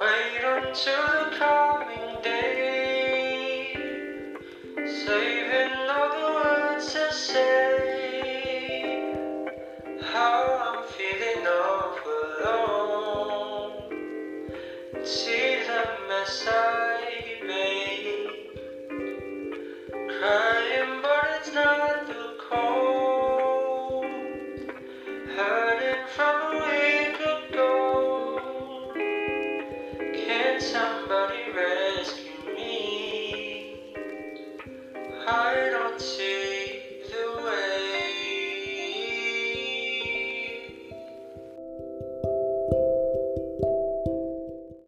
Wait until the coming day, saving all the words to say.